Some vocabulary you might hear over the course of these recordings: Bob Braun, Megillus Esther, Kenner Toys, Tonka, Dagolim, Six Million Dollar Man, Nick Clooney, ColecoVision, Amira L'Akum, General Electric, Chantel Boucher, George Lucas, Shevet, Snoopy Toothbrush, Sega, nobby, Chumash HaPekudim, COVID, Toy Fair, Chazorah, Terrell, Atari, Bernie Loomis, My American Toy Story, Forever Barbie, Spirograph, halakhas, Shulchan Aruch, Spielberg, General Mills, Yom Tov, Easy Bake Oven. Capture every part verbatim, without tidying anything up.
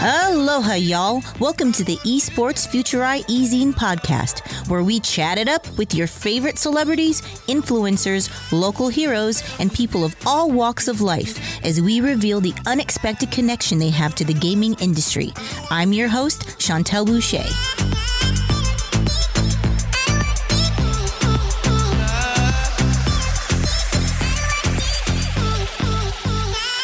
Aloha, y'all. Welcome to the Esports FuturEye E-Zine podcast, where we chat it up with your favorite celebrities, influencers, local heroes, and people of all walks of life as we reveal the unexpected connection they have to the gaming industry. I'm your host, Chantel Boucher.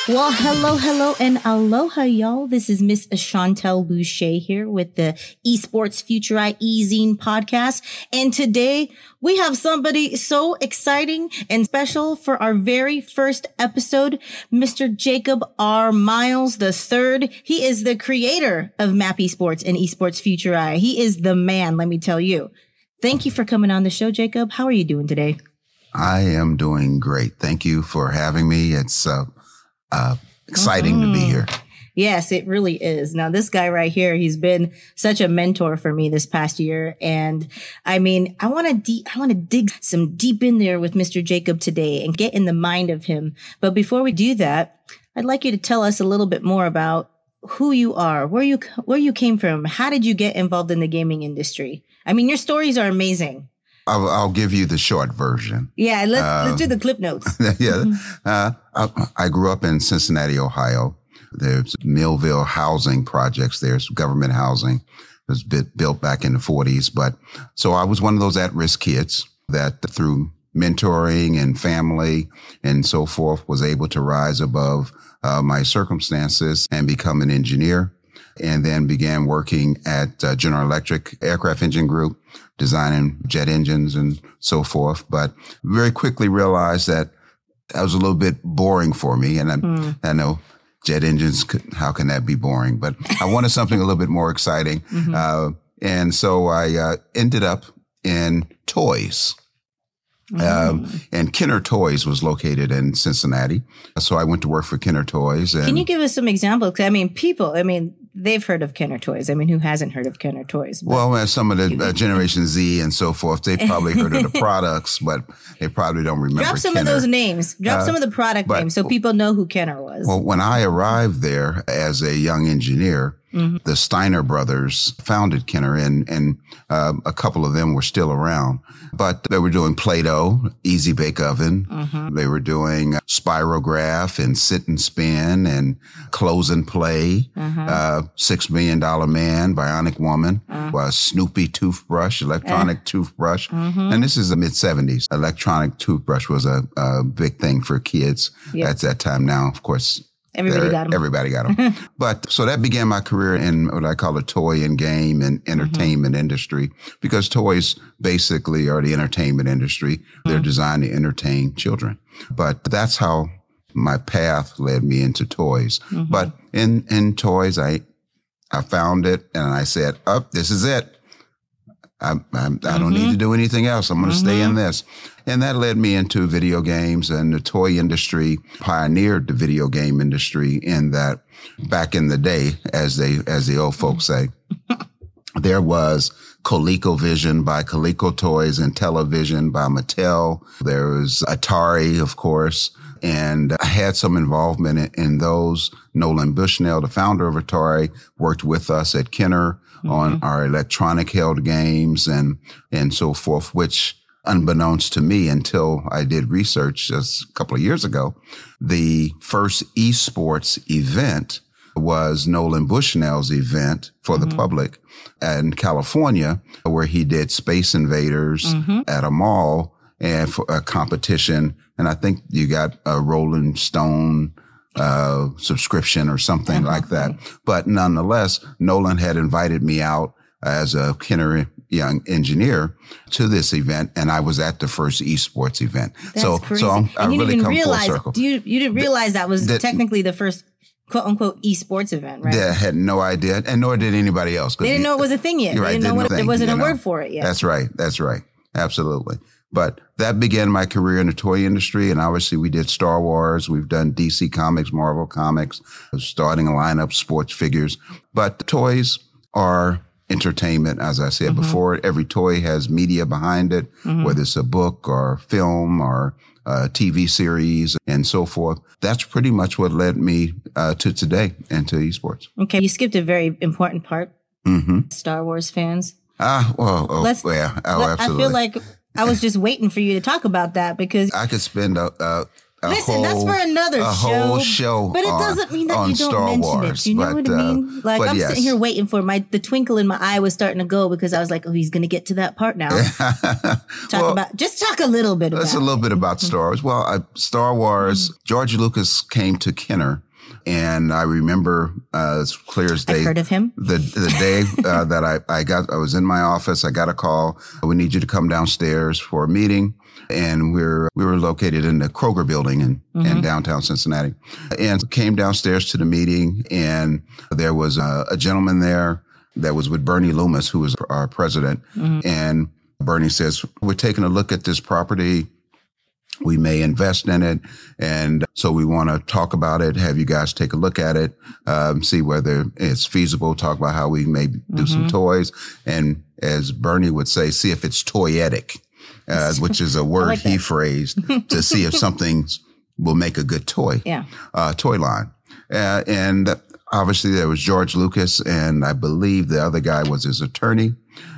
Well, hello, hello, and aloha, y'all. This is Miss Chantel Boucher here with the Esports FuturEye E-Zine podcast. And today we have somebody so exciting and special for our very first episode, Mister Jacob R. Miles the third. He is the creator of M A P Esports and Esports FuturEye. He is the man, let me tell you. Thank you for coming on the show, Jacob. How are you doing today? I am doing great. Thank you for having me. It's, uh, Uh, exciting mm. to be here. Yes, it really is. Now, this guy right here, he's been such a mentor for me this past year. And I mean, I want to de- I want to dig some deep in there with Mister Jacob today and get in the mind of him. But before we do that, I'd like you to tell us a little bit more about who you are, where you where you came from. How did you get involved in the gaming industry? I mean, your stories are amazing. I'll, I'll give you the short version. Yeah, let's, uh, let's do the clip notes. yeah, uh, I, I grew up in Cincinnati, Ohio. There's Millville housing projects. There's government housing. It was built back in the forties. But so I was one of those at-risk kids that through mentoring and family and so forth was able to rise above uh, my circumstances and become an engineer. And then began working at uh, General Electric Aircraft Engine Group, designing jet engines and so forth. But very quickly realized that that was a little bit boring for me. And I, mm. I know jet engines, could, how can that be boring? But I wanted something a little bit more exciting. Mm-hmm. Uh, and so I uh, ended up in toys. Mm-hmm. Um, and Kenner Toys was located in Cincinnati. So I went to work for Kenner Toys. And can you give us some examples? I mean, people, I mean, they've heard of Kenner Toys. I mean, who hasn't heard of Kenner Toys? But well, as some of the uh, Generation Z and so forth, they probably heard of the products, but they probably don't remember Drop some Kenner. of those names. Drop uh, some of the product but, names so people know who Kenner was. Well, when I arrived there as a young engineer, mm-hmm. the Steiner brothers founded Kenner, and, and uh, a couple of them were still around. But they were doing Play-Doh, Easy Bake Oven. Mm-hmm. They were doing Spirograph and Sit and Spin and Close and Play, mm-hmm. uh, Six Million Dollar Man, Bionic Woman, mm-hmm. uh, Snoopy Toothbrush, Electronic mm-hmm. Toothbrush. Mm-hmm. And this is the mid-seventies. Electronic Toothbrush was a, a big thing for kids yep. at that time. Now, of course, Everybody got them. Everybody got them. But so that began my career in what I call the toy and game and entertainment mm-hmm. industry, because toys basically are the entertainment industry. Mm-hmm. They're designed to entertain children. But that's how my path led me into toys. Mm-hmm. But in, in toys, I I found it and I said, oh, this is it. I, I, I don't mm-hmm. need to do anything else. I'm going to mm-hmm. stay in this. And that led me into video games, and the toy industry pioneered the video game industry in that back in the day, as they as the old folks say, there was ColecoVision by Coleco Toys and Television by Mattel. There was Atari, of course, and I had some involvement in, in those. Nolan Bushnell, the founder of Atari, worked with us at Kenner mm-hmm. on our electronic held games and and so forth, which unbeknownst to me until I did research just a couple of years ago, the first esports event was Nolan Bushnell's event for mm-hmm. the public in California, where he did Space Invaders mm-hmm. at a mall and for a competition. And I think you got a Rolling Stone uh, subscription or something mm-hmm. like that. But nonetheless, Nolan had invited me out as a Kenner young engineer to this event, and I was at the first esports event. That's so, crazy. so I'm, I and you really didn't come realize, full circle. You, you didn't realize that was that, technically the first "quote unquote" esports event, right? Yeah, I had no idea, and nor did anybody else. They didn't you, know it was a thing yet. They right, didn't, didn't know what, thing, there wasn't you know, a word for it yet. That's right. That's right. Absolutely. But that began my career in the toy industry, and obviously we did Star Wars. We've done D C Comics, Marvel Comics, starting a lineup, sports figures. But the toys are entertainment, as I said mm-hmm. before. Every toy has media behind it, mm-hmm. whether it's a book or film or uh, T V series and so forth. That's pretty much what led me uh, to today and to esports. Okay. You skipped a very important part. Mm-hmm. Star Wars fans. Ah, well, oh, Let's, yeah. Oh, let, absolutely. I feel like I was just waiting for you to talk about that because I could spend a, a, a listen. Whole, that's for another a show, whole show, but it on, doesn't mean that you don't Star mention Wars, it. You know but, what I mean? Like I'm yes. sitting here waiting for my the twinkle in my eye was starting to go because I was like, oh, he's going to get to that part now. talk well, about just talk a little bit. That's about a little bit about Star Wars. Well, uh, Star Wars. Mm-hmm. George Lucas came to Kenner. And I remember uh, as clear as day. I've heard of him. The, the day uh, that I, I got, I was in my office. I got a call. We need you to come downstairs for a meeting. And we're, we were located in the Kroger building in, mm-hmm. in downtown Cincinnati. And came downstairs to the meeting. And there was a, a gentleman there that was with Bernie Loomis, who was our president. Mm-hmm. And Bernie says, we're taking a look at this property. We may invest in it. And so we want to talk about it, have you guys take a look at it, um, see whether it's feasible, talk about how we may do mm-hmm. some toys. And as Bernie would say, see if it's toyetic, uh, which is a word like he phrased to see if something will make a good toy, yeah. uh, toy line. Uh, and obviously there was George Lucas, and I believe the other guy was his attorney.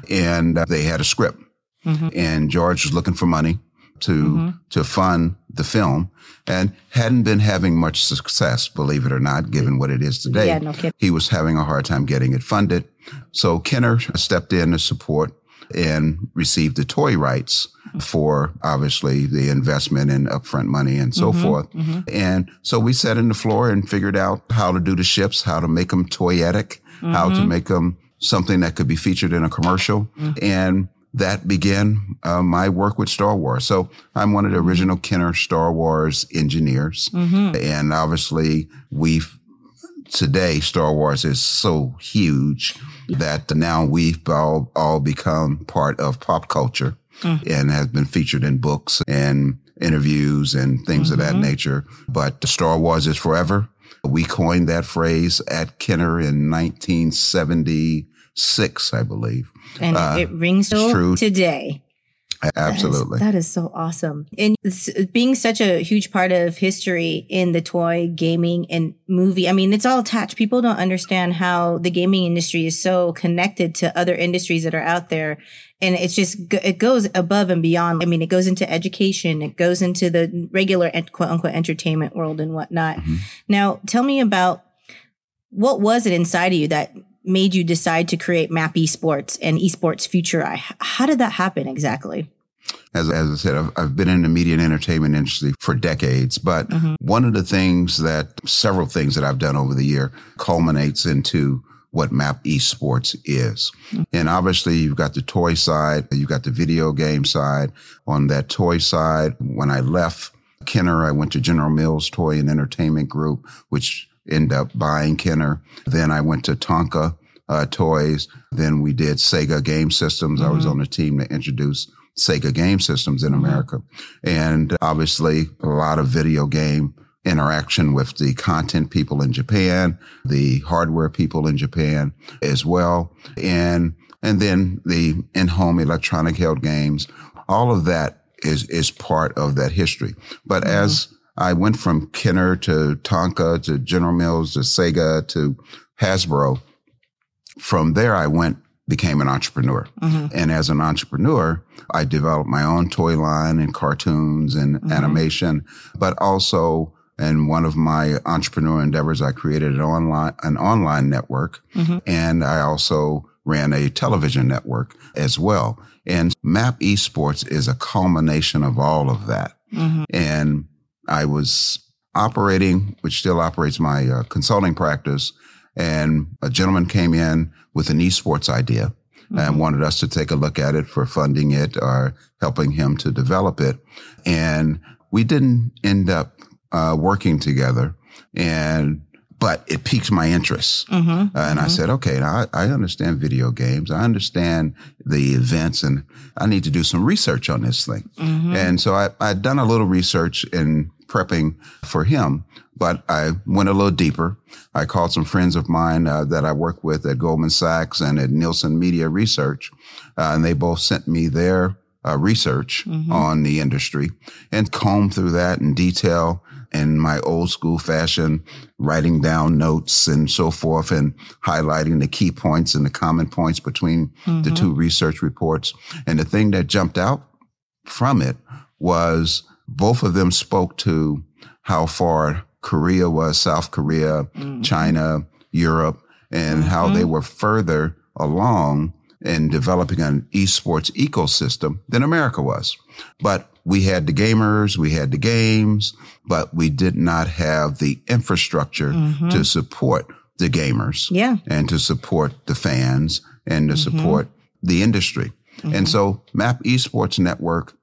And uh, they had a script. Mm-hmm. And George was looking for money to mm-hmm. to fund the film and hadn't been having much success, believe it or not, given what it is today. Yeah, no kidding. He was having a hard time getting it funded. So Kenner stepped in to support and received the toy rights for, obviously, the investment and upfront money and so mm-hmm, forth. Mm-hmm. And so we sat in the floor and figured out how to do the ships, how to make them toyetic, mm-hmm. how to make them something that could be featured in a commercial. Mm-hmm. And that began uh, my work with Star Wars. So I'm one of the original Kenner Star Wars engineers. Mm-hmm. And obviously, we've today, Star Wars is so huge that now we've all, all become part of pop culture mm-hmm. and has been featured in books and interviews and things mm-hmm. of that nature. But Star Wars is forever. We coined that phrase at Kenner in nineteen seventy-six, I believe. And uh, it rings true today. Absolutely. That is, that is so awesome. And being such a huge part of history in the toy, gaming, and movie, I mean, it's all attached. People don't understand how the gaming industry is so connected to other industries that are out there. And it's just, it goes above and beyond. I mean, it goes into education. It goes into the regular, quote unquote, entertainment world and whatnot. Mm-hmm. Now, tell me about what was it inside of you that made you decide to create MAP Esports and Esports FuturEye? How did that happen exactly? As, as I said, I've, I've been in the media and entertainment industry for decades, but mm-hmm. one of the things that, several things that I've done over the year culminates into what MAP Esports is. Mm-hmm. And obviously you've got the toy side, you've got the video game side. On that toy side, when I left Kenner, I went to General Mills Toy and Entertainment Group, which end up buying Kenner. Then I went to Tonka uh, Toys. Then we did Sega Game Systems. Mm-hmm. I was on the team that introduced Sega Game Systems in mm-hmm. America. And obviously a lot of video game interaction with the content people in Japan, the hardware people in Japan as well. And and then the in-home electronic held games. All of that is, is part of that history. But mm-hmm. as I went from Kenner to Tonka to General Mills to Sega to Hasbro. From there, I went, became an entrepreneur. Mm-hmm. And as an entrepreneur, I developed my own toy line and cartoons and mm-hmm. animation, but also in one of my entrepreneur endeavors, I created an online, an online network. Mm-hmm. And I also ran a television network as well. And MAP Esports is a culmination of all of that. Mm-hmm. And I was operating, which still operates my uh, consulting practice, and a gentleman came in with an esports idea mm-hmm. and wanted us to take a look at it for funding it or helping him to develop it. And we didn't end up uh, working together, and but it piqued my interest. Mm-hmm. Uh, and mm-hmm. I said, okay, now I, I understand video games. I understand the events, and I need to do some research on this thing. Mm-hmm. And so I, I'd done a little research in prepping for him, but I went a little deeper. I called some friends of mine uh, that I work with at Goldman Sachs and at Nielsen Media Research, uh, and they both sent me their uh, research mm-hmm. on the industry and comb through that in detail in my old school fashion, writing down notes and so forth and highlighting the key points and the common points between mm-hmm. the two research reports. And the thing that jumped out from it was both of them spoke to how far Korea was, South Korea, mm-hmm. China, Europe, and mm-hmm. how they were further along in developing an esports ecosystem than America was. But we had the gamers, we had the games, but we did not have the infrastructure mm-hmm. to support the gamers yeah. and to support the fans and to mm-hmm. support the industry. Mm-hmm. And so MAP Esports Network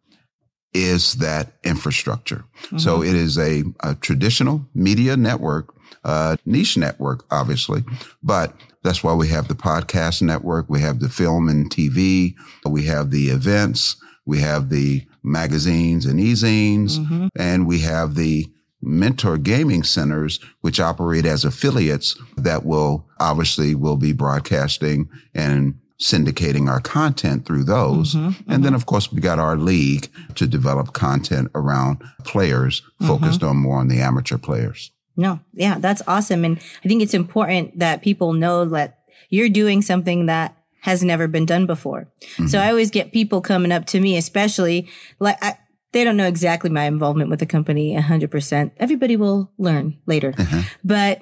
is that infrastructure. Mm-hmm. So it is a, a traditional media network, uh, niche network, obviously, but that's why we have the podcast network. We have the film and T V. We have the events. We have the magazines and e-zines. Mm-hmm. And we have the mentor gaming centers, which operate as affiliates that will obviously will be broadcasting and syndicating our content through those. Mm-hmm, mm-hmm. And then, of course, we got our league to develop content around players mm-hmm. focused on more on the amateur players. No. Yeah, that's awesome. And I think it's important that people know that you're doing something that has never been done before. Mm-hmm. So I always get people coming up to me, especially like I, they don't know exactly my involvement with the company one hundred percent. Everybody will learn later. Mm-hmm. But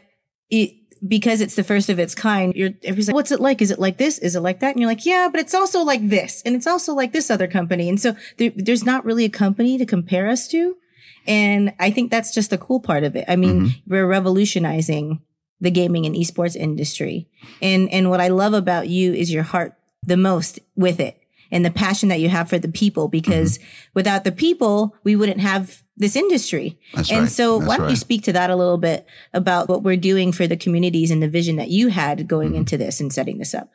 it, because it's the first of its kind, you're everybody's like, what's it like? Is it like this? Is it like that? And you're like, yeah, but it's also like this. And it's also like this other company. And so there, there's not really a company to compare us to. And I think that's just the cool part of it. I mean, mm-hmm. we're revolutionizing the gaming and esports industry. And, and what I love about you is your heart the most with it and the passion that you have for the people, because mm-hmm. without the people, we wouldn't have this industry. That's and right. so That's why don't right. you speak to that a little bit about what we're doing for the communities and the vision that you had going mm-hmm. into this and setting this up?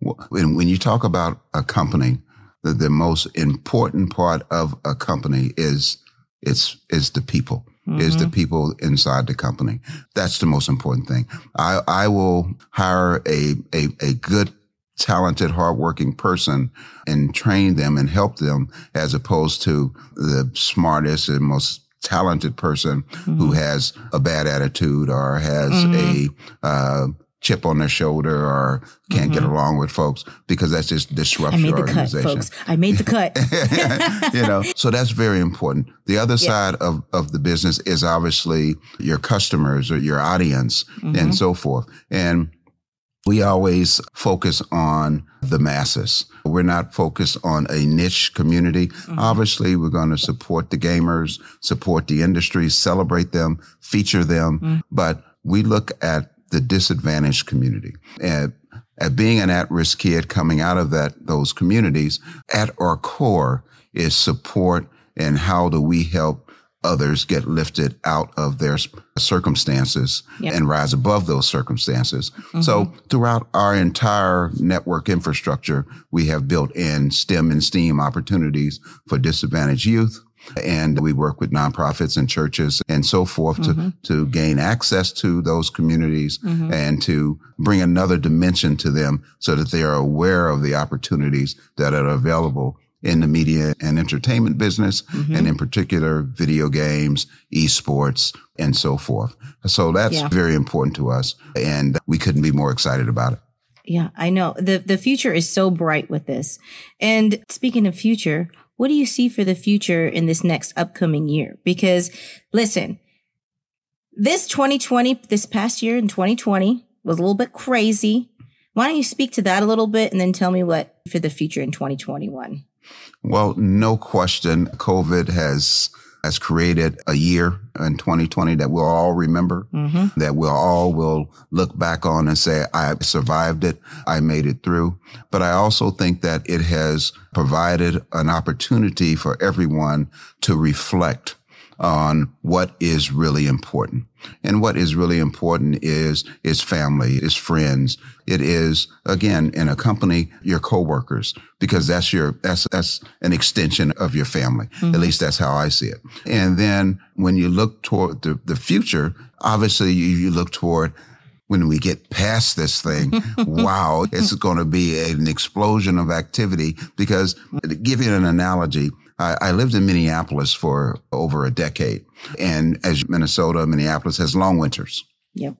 Well, when you talk about a company, the, the most important part of a company is It's, it's the people, mm-hmm. is the people inside the company. That's the most important thing. I, I will hire a, a, a good, talented, hardworking person and train them and help them as opposed to the smartest and most talented person mm-hmm. who has a bad attitude or has mm-hmm. a, uh, chip on their shoulder or can't mm-hmm. get along with folks, because that's just disrupts your organization. Cut, folks. I made the cut. You know, so that's very important. The other yeah. side of, of the business is obviously your customers or your audience mm-hmm. and so forth. And we always focus on the masses. We're not focused on a niche community. Mm-hmm. Obviously, we're going to support the gamers, support the industry, celebrate them, feature them. Mm-hmm. But we look at the disadvantaged community. And at being an at-risk kid coming out of that, those communities, at our core is support and how do we help others get lifted out of their circumstances yep. and rise above those circumstances. Mm-hmm. So throughout our entire network infrastructure, we have built in STEM and STEAM opportunities for disadvantaged youth. And we work with nonprofits and churches and so forth mm-hmm. to, to gain access to those communities mm-hmm. and to bring another dimension to them so that they are aware of the opportunities that are available in the media and entertainment business, mm-hmm. and in particular, video games, esports, and so forth. So that's yeah. very important to us, and we couldn't be more excited about it. Yeah, I know. The, the future is so bright with this. And speaking of future, what do you see for the future in this next upcoming year? Because listen, this twenty twenty, this past year in twenty twenty was a little bit crazy. Why don't you speak to that a little bit and then tell me what for the future in twenty twenty-one? Well, no question. COVID has has created a year in twenty twenty that we'll all remember, mm-hmm. that we'll all will look back on and say, I survived it. I made it through. But I also think that it has provided an opportunity for everyone to reflect on what is really important. And what is really important is, is family, is friends. It is, again, in a company, your coworkers, because that's your, that's, that's an extension of your family. Mm-hmm. At least that's how I see it. And then when you look toward the, the future, obviously you, you look toward when we get past this thing, wow, it's going to be an explosion of activity. Because to give you an analogy, I, I lived in Minneapolis for over a decade. And as Minnesota, Minneapolis has long winters. Yep.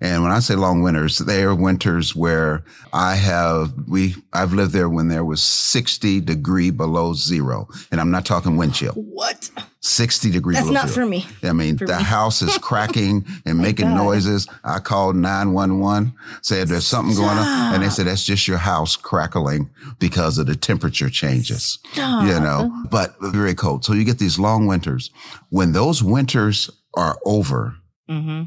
And when I say long winters, they are winters where I have, we, I've lived there when there was sixty degree below zero. And I'm not talking wind chill. What? sixty degree That's below not zero. For me. I mean, for the me. House is cracking and making God. noises. I called nine one one, said there's something Stop. going on. And they said, that's just your house crackling because of the temperature changes, Stop. you know, but very cold. So you get these long winters. When those winters are over, mm-hmm.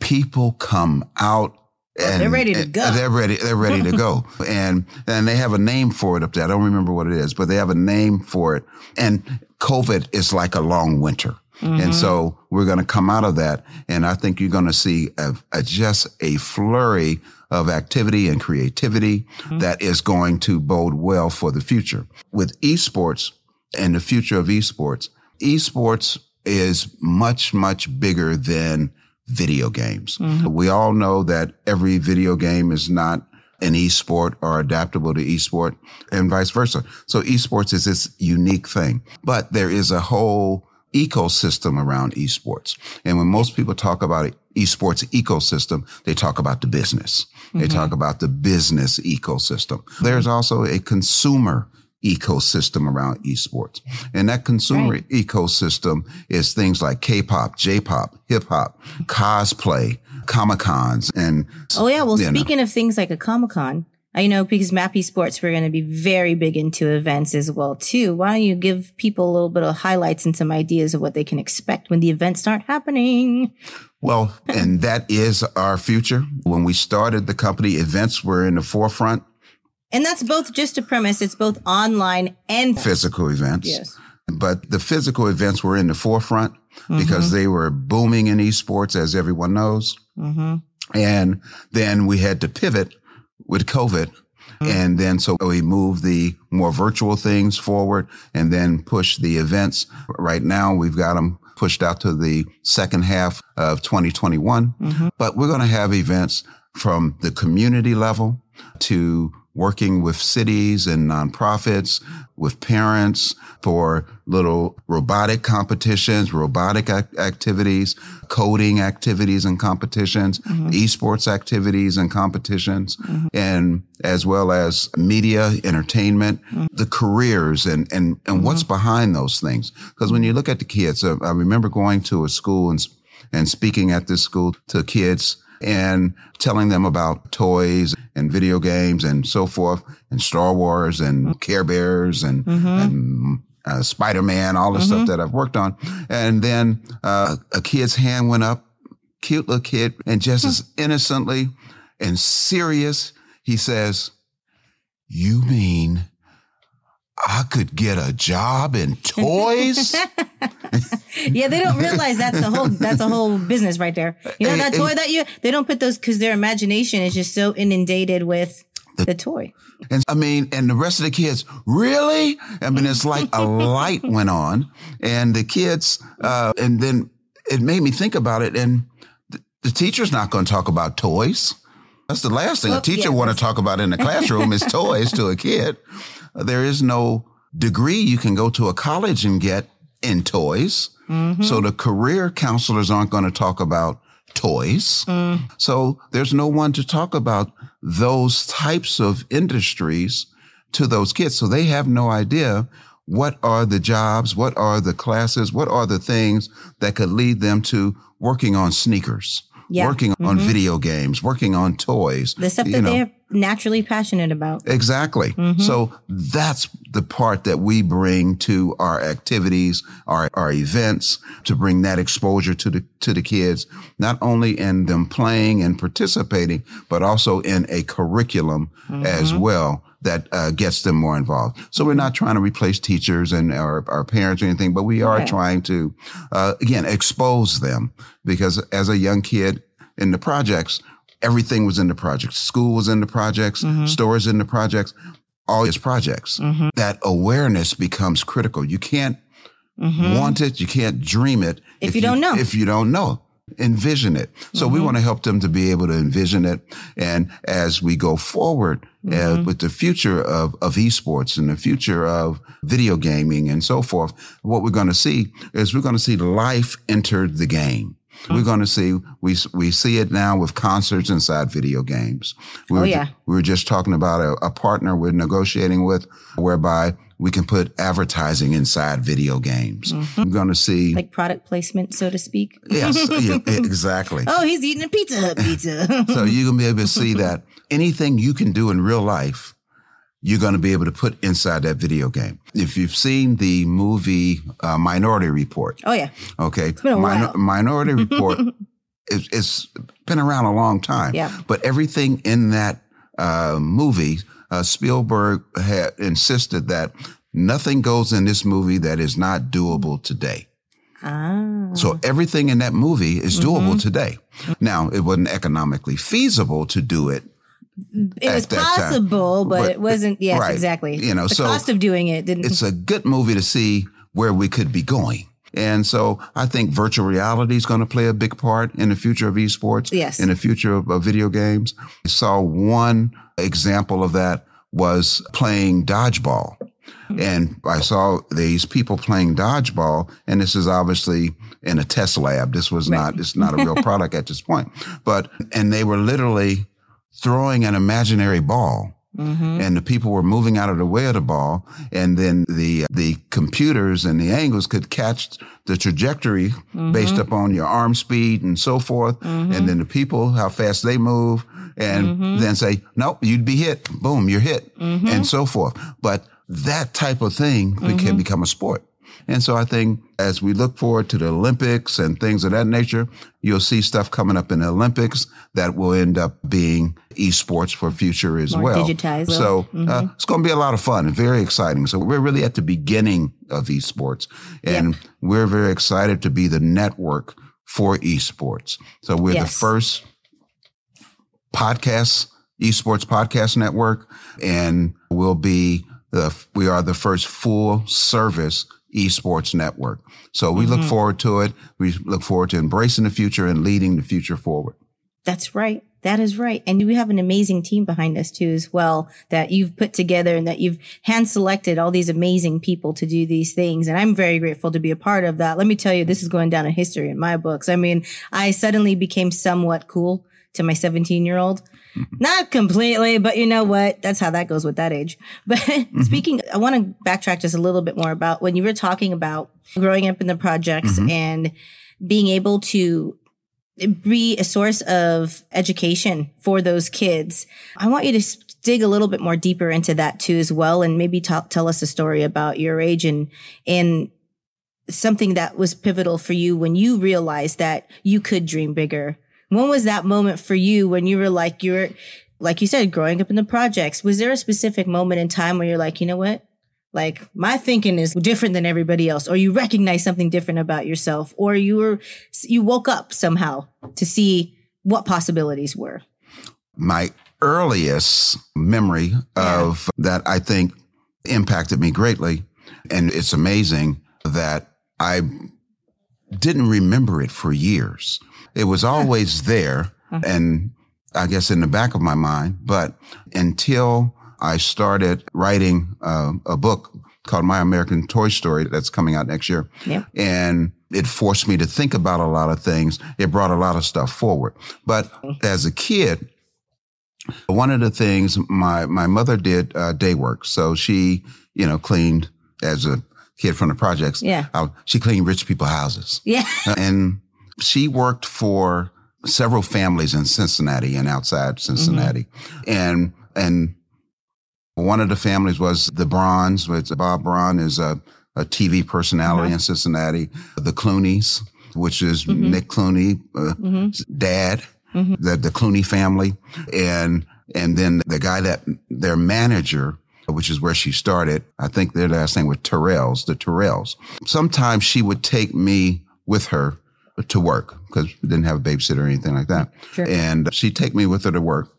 people come out and they're ready to go. They're ready. They're ready to go. And and they have a name for it up there. I don't remember what it is, but they have a name for it. And COVID is like a long winter. Mm-hmm. And so we're going to come out of that. And I think you're going to see a, a, just a flurry of activity and creativity mm-hmm. that is going to bode well for the future. With esports and the future of esports, esports is much, much bigger than video games. Mm-hmm. We all know that every video game is not an esport or adaptable to esport and vice versa. So esports is this unique thing, but there is a whole ecosystem around esports. And when most people talk about esports ecosystem, they talk about the business. Mm-hmm. They talk about the business ecosystem. There's also a consumer ecosystem around esports. And that consumer right. ecosystem is things like K-pop, J-pop, hip hop, cosplay, Comic-Cons. And oh, yeah. Well, speaking know. of things like a Comic-Con, I know because M A P Esports, we're going to be very big into events as well, too. Why don't you give people a little bit of highlights and some ideas of what they can expect when the events start happening? Well, and that is our future. When we started the company, events were in the forefront. And that's both just a premise. It's both online and physical events. Yes. But the physical events were in the forefront mm-hmm. because they were booming in esports, as everyone knows. Mm-hmm. And then we had to pivot with COVID. Mm-hmm. And then so we moved the more virtual things forward and then pushed the events. Right now, we've got them pushed out to the second half of twenty twenty-one. Mm-hmm. But we're going to have events from the community level to working with cities and nonprofits, with parents for little robotic competitions, robotic ac- activities, coding activities and competitions, mm-hmm. esports activities and competitions, mm-hmm. and as well as media, entertainment, mm-hmm. the careers and, and, and mm-hmm. what's behind those things. Because when you look at the kids, I, I remember going to a school and, and speaking at this school to kids and telling them about toys and video games and so forth, and Star Wars and mm-hmm. Care Bears and, mm-hmm. and uh, Spider-Man, all the mm-hmm. stuff that I've worked on. And then uh, a kid's hand went up, cute little kid, and just mm-hmm. as innocently and serious, he says, "You mean I could get a job in toys?" Yeah, they don't realize that's a whole that's a whole business right there. You know and, that toy that you they don't put those because their imagination is just so inundated with the, the toy. And I mean, and the rest of the kids, really? I mean, it's like a light went on, and the kids, uh, and then it made me think about it. And th- the teacher's not going to talk about toys. That's the last thing well, a teacher yeah, want to talk about in the classroom is toys to a kid. There is no degree you can go to a college and get in toys. Mm-hmm. So the career counselors aren't going to talk about toys. Mm. So there's no one to talk about those types of industries to those kids. So they have no idea what are the jobs, what are the classes, what are the things that could lead them to working on sneakers, yeah. working mm-hmm. on video games, working on toys. The stuff that know. they have naturally passionate about. Exactly. Mm-hmm. So that's the part that we bring to our activities, our, our events, to bring that exposure to the, to the kids, not only in them playing and participating, but also in a curriculum mm-hmm. as well that uh, gets them more involved. So we're not trying to replace teachers and our, our parents or anything, but we are right. trying to, uh, again, expose them, because as a young kid in the projects, everything was in the projects. School was in the projects. Mm-hmm. Stores in the projects. All these projects. Mm-hmm. That awareness becomes critical. You can't mm-hmm. want it. You can't dream it. If, if you don't know. If you don't know. envision it. So mm-hmm. we want to help them to be able to envision it. And as we go forward mm-hmm. uh, with the future of, of esports and the future of video gaming and so forth, what we're going to see is we're going to see life enter the game. We're going to see, we we see it now with concerts inside video games. We oh, were, yeah. We were just talking about a, a partner we're negotiating with whereby we can put advertising inside video games. Mm-hmm. I'm going to see... Like product placement, so to speak. Yes, yeah, exactly. Oh, he's eating a Pizza Hut pizza. So you're going to be able to see that anything you can do in real life, you're going to be able to put inside that video game. If you've seen the movie uh, Minority Report. Oh, yeah. Okay. It's been a Min- while. Minority Report, it, it's been around a long time. Yeah. But everything in that uh, movie... Uh, Spielberg had insisted that nothing goes in this movie that is not doable today. Ah. So everything in that movie is mm-hmm. doable today. Now, it wasn't economically feasible to do it. It was possible, but, but it wasn't. Yes, right. Exactly. You know, the so cost of doing it didn't. It's a good movie to see where we could be going. And so I think virtual reality is going to play a big part in the future of esports, yes. in the future of, of video games. I saw one example of that was playing dodgeball. Mm-hmm. And I saw these people playing dodgeball, and this is obviously in a test lab. This was right. not, it's not a real product at this point. But, and they were literally throwing an imaginary ball. Mm-hmm. And the people were moving out of the way of the ball, and then the the computers and the angles could catch the trajectory mm-hmm. based upon your arm speed and so forth, mm-hmm. and then the people, how fast they move, and mm-hmm. then say, nope, you'd be hit, boom, you're hit, mm-hmm. and so forth. But that type of thing mm-hmm. can become a sport. And so I think as we look forward to the Olympics and things of that nature, you'll see stuff coming up in the Olympics that will end up being esports for future as More well. Digitized. So mm-hmm. uh, it's going to be a lot of fun and very exciting. So we're really at the beginning of esports, and yep. we're very excited to be the network for esports. So we're yes. the first podcast, esports podcast network, and we'll be the we are the first full service esports network. So we mm-hmm. look forward to it. We look forward to embracing the future and leading the future forward. That's right. That is right. And we have an amazing team behind us too, as well, that you've put together and that you've hand selected all these amazing people to do these things. And I'm very grateful to be a part of that. Let me tell you, this is going down in history in my books. I mean, I suddenly became somewhat cool to my seventeen year old. Not completely, but you know what? That's how that goes with that age. But mm-hmm. speaking, I want to backtrack just a little bit more about when you were talking about growing up in the projects mm-hmm. and being able to be a source of education for those kids. I want you to dig a little bit more deeper into that too as well, and maybe talk, tell us a story about your age and and something that was pivotal for you when you realized that you could dream bigger. When was that moment for you when you were like, you're, like you said, growing up in the projects? Was there a specific moment in time where you're like, you know what? Like, my thinking is different than everybody else, or you recognize something different about yourself, or you were, you woke up somehow to see what possibilities were? My earliest memory yeah. of that, I think, impacted me greatly. And it's amazing that I didn't remember it for years. It was always there, uh-huh. and I guess in the back of my mind, but until I started writing uh, a book called My American Toy Story that's coming out next year, yep. and it forced me to think about a lot of things. It brought a lot of stuff forward. But as a kid, one of the things my, my mother did uh, day work. So she, you know, cleaned as a kid from the projects. Yeah. Uh, she cleaned rich people's houses. Yeah. And she worked for several families in Cincinnati and outside Cincinnati. Mm-hmm. And and one of the families was the Brauns, which Bob Braun is a, a T V personality mm-hmm. in Cincinnati. The Clooneys, which is mm-hmm. Nick Clooney, uh, mm-hmm. dad, mm-hmm. the, the Clooney family. And and then the guy that their manager, which is where she started, I think their last name was Terrell's, the Terrells. Sometimes she would take me with her to work because we didn't have a babysitter or anything like that. Sure. And she'd take me with her to work,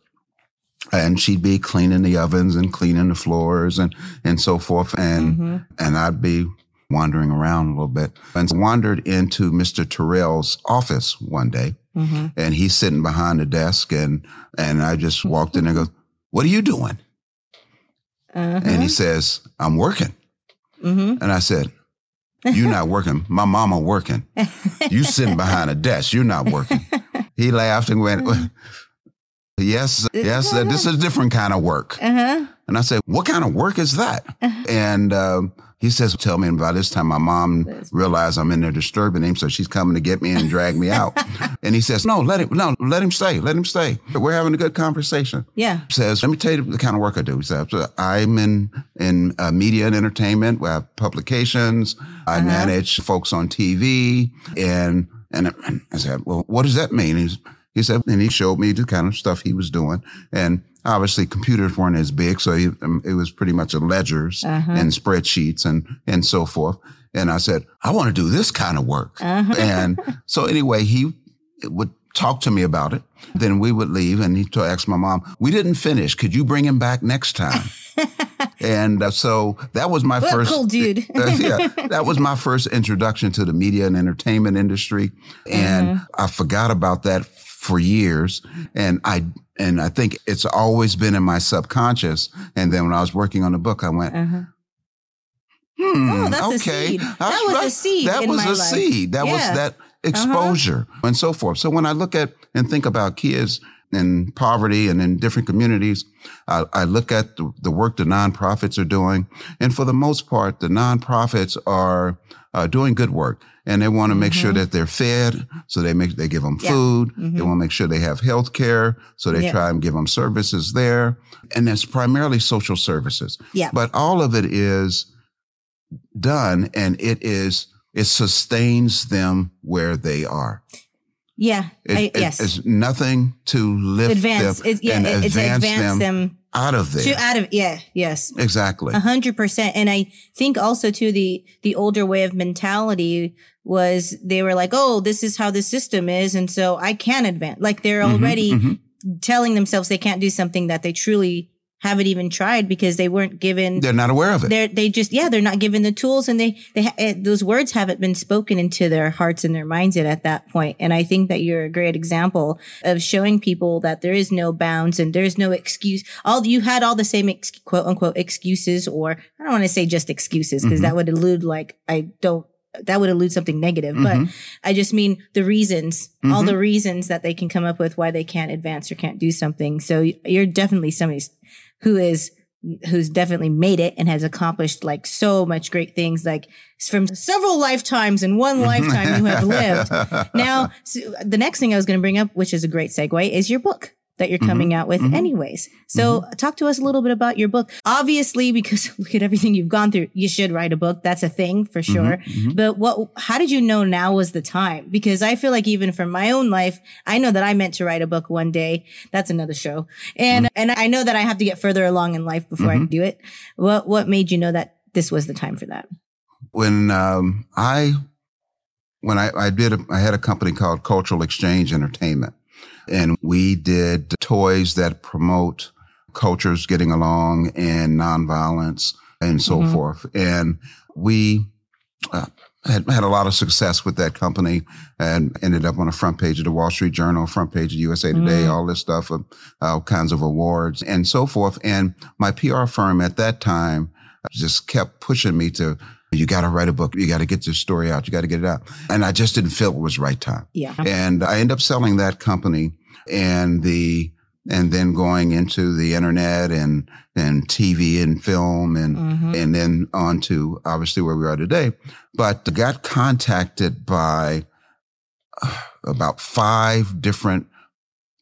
and she'd be cleaning the ovens and cleaning the floors and, and so forth. And, mm-hmm. and I'd be wandering around a little bit, and wandered into Mister Terrell's office one day. Mm-hmm. And he's sitting behind the desk, and and I just walked in and go, "What are you doing?" Uh-huh. And he says, "I'm working." Mm-hmm. And I said, "You're not working. My mama working. You sitting behind a desk. You're not working." He laughed and went, "Well, yes, yes, uh, this is a different kind of work." Uh-huh. And I said, "What kind of work is that?" Uh-huh. And um, he says, "Tell me." And by this time, my mom That's realized I'm in there disturbing him, so she's coming to get me and drag me out. And he says, "No, let him, no, let him stay. Let him stay. We're having a good conversation." Yeah. He says, "Let me tell you the kind of work I do." He says, "I'm in in uh, media and entertainment. We have publications. I uh-huh. manage folks on T V." And and I said, "Well, what does that mean?" He's He said, and he showed me the kind of stuff he was doing. And obviously computers weren't as big, so he, um, it was pretty much ledgers uh-huh. and spreadsheets and, and so forth. And I said, "I want to do this kind of work." Uh-huh. And so anyway, he would talk to me about it. Then we would leave, and he'd ask my mom, "We didn't finish. Could you bring him back next time?" And uh, so that was my what first. Cool dude. uh, yeah, that was my first introduction to the media and entertainment industry. And uh-huh. I forgot about that for years. And I and I think it's always been in my subconscious. And then when I was working on the book, I went, uh-huh. hmm, oh, that's okay. A seed. That I, was I, a seed That in was my a life. seed. That yeah. was that exposure uh-huh. and so forth. So when I look at and think about kids in poverty and in different communities, I, I look at the, the work the nonprofits are doing. And for the most part, the nonprofits are Uh, doing good work, and they want to make mm-hmm. sure that they're fed, so they make they give them yeah. food. Mm-hmm. They want to make sure they have health care, so they yeah. try and give them services there. And that's primarily social services. Yeah. But all of it is done, and it is it sustains them where they are. Yeah. It, I, it, yes. It's nothing to lift advance. them it's, yeah, and it, advance, advance them. them Out of there. To out of, yeah, yes. Exactly. A hundred percent. And I think also too, the, the older way of mentality was they were like, "Oh, this is how the system is. And so I can advance." Like they're mm-hmm, already mm-hmm. telling themselves they can't do something that they truly haven't even tried because they weren't given. They're not aware of it. They're, they just, yeah, they're not given the tools, and they, they, those words haven't been spoken into their hearts and their minds yet at that point. And I think that you're a great example of showing people that there is no bounds and there's no excuse. All you had all the same ex, quote unquote excuses, or I don't want to say just excuses because mm-hmm. that would elude like, I don't, that would elude something negative, mm-hmm. but I just mean the reasons, mm-hmm. all the reasons that they can come up with why they can't advance or can't do something. So you're definitely somebody who is, who's definitely made it and has accomplished like so much great things, like from several lifetimes in one lifetime you have lived. Now, so the next thing I was going to bring up, which is a great segue, is your book that you're coming mm-hmm. out with mm-hmm. anyways. So mm-hmm. talk to us a little bit about your book. Obviously, because look at everything you've gone through, you should write a book. That's a thing for sure. Mm-hmm. But what, how did you know now was the time? Because I feel like even from my own life, I know that I meant to write a book one day. That's another show. And, mm-hmm. and I know that I have to get further along in life before mm-hmm. I can do it. What, what made you know that this was the time for that? When, um, I, when I, I did, a, I had a company called Cultural Exchange Entertainment. And we did toys that promote cultures getting along and nonviolence and so mm-hmm. forth. And we uh, had, had a lot of success with that company and ended up on the front page of the Wall Street Journal, front page of U S A Today, mm-hmm. all this stuff, uh, all kinds of awards and so forth. And my P R firm at that time just kept pushing me to, "You got to write a book. You got to get your story out. You got to get it out." And I just didn't feel it was right time. Yeah. And I ended up selling that company and the, and then going into the internet and, and T V and film and, mm-hmm. and then on to obviously where we are today. But got contacted by uh, about five different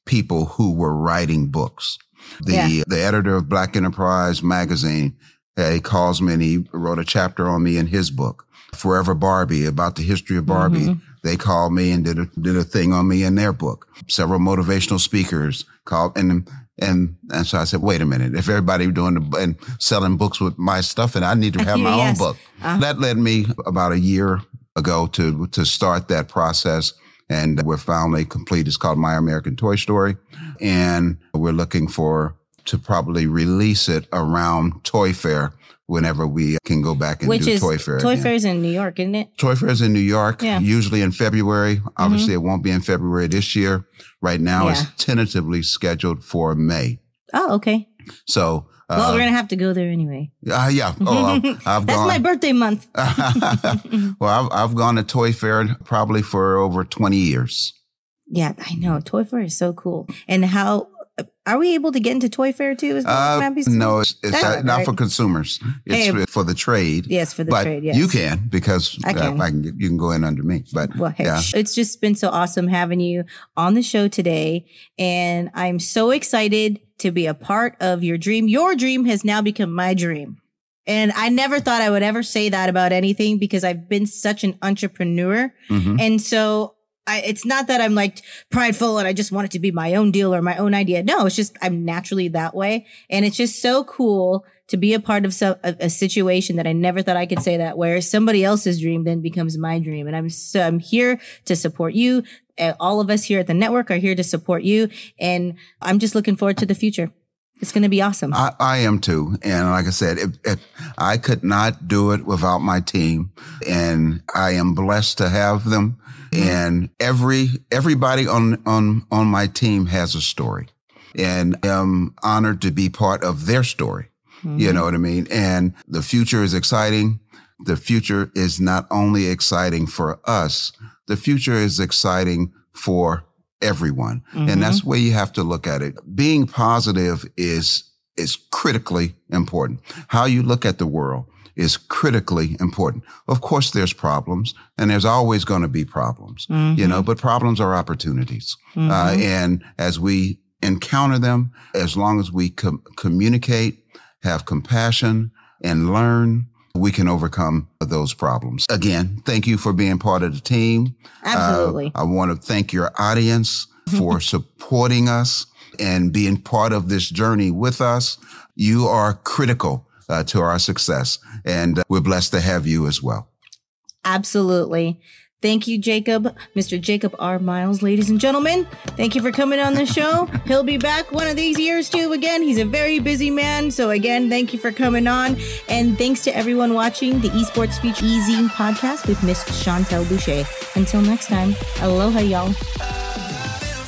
people who were writing books. The, yeah. the editor of Black Enterprise magazine, he calls me and he wrote a chapter on me in his book, Forever Barbie, about the history of Barbie. Mm-hmm. They called me and did a, did a thing on me in their book. Several motivational speakers called. And, and, and so I said, wait a minute, if everybody doing the, and selling books with my stuff, and I need to have my yes. own book. Uh-huh. That led me about a year ago to, to start that process. And we're finally complete. It's called My American Toy Story. And we're looking for to probably release it around Toy Fair whenever we can go back and Which do is, Toy Fair. Toy Fair is in New York, isn't it? Toy Fair is in New York, yeah. usually in February. Obviously, mm-hmm. it won't be in February this year. Right now, yeah. it's tentatively scheduled for May. Oh, okay. So... Uh, well, we're going to have to go there anyway. Uh, yeah. Oh, I've, I've That's gone. my birthday month. Well, I've, I've gone to Toy Fair probably for over twenty years. Yeah, I know. Toy Fair is so cool. And how... Are we able to get into Toy Fair too? Is uh, no, it's, it's not, right. not for consumers. It's hey, for the trade. Yes, for the but trade. Yes. You can because I can. Uh, I can get, you can go in under me. But well, hey, yeah. It's just been so awesome having you on the show today. And I'm so excited to be a part of your dream. Your dream has now become my dream. And I never thought I would ever say that about anything because I've been such an entrepreneur. Mm-hmm. And so I, it's not that I'm like prideful and I just want it to be my own deal or my own idea. No, it's just I'm naturally that way. And it's just so cool to be a part of some, a, a situation that I never thought I could say that, where somebody else's dream then becomes my dream. And I'm so I'm here to support you. All of us here at the network are here to support you. And I'm just looking forward to the future. It's going to be awesome. I, I am too. And like I said, it, it, I could not do it without my team. And I am blessed to have them. Mm-hmm. And every everybody on, on, on my team has a story. And I'm honored to be part of their story. Mm-hmm. You know what I mean? And the future is exciting. The future is not only exciting for us. The future is exciting for everyone. Mm-hmm. And that's where you have to look at it. Being positive is is critically important. How you look at the world is critically important. Of course, there's problems, and there's always going to be problems, mm-hmm. you know, but problems are opportunities. Mm-hmm. Uh, and as we encounter them, as long as we com- communicate, have compassion, and learn, we can overcome those problems. Again, thank you for being part of the team. Absolutely. Uh, I want to thank your audience for supporting us and being part of this journey with us. You are critical uh, to our success, and uh, we're blessed to have you as well. Absolutely. Thank you, Jacob, Mister Jacob R. Miles, ladies and gentlemen. Thank you for coming on the show. He'll be back one of these years, too. Again, he's a very busy man. So, again, thank you for coming on. And thanks to everyone watching the Esports FuturEye E-Zine podcast with Miss Chantel Boucher. Until next time, aloha, y'all.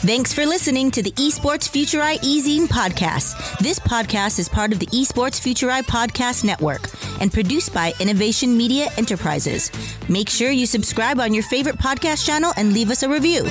Thanks for listening to the Esports FuturEye E-Zine podcast. This podcast is part of the Esports FuturEye podcast network and produced by Innovation Media Enterprises. Make sure you subscribe on your favorite podcast channel and leave us a review.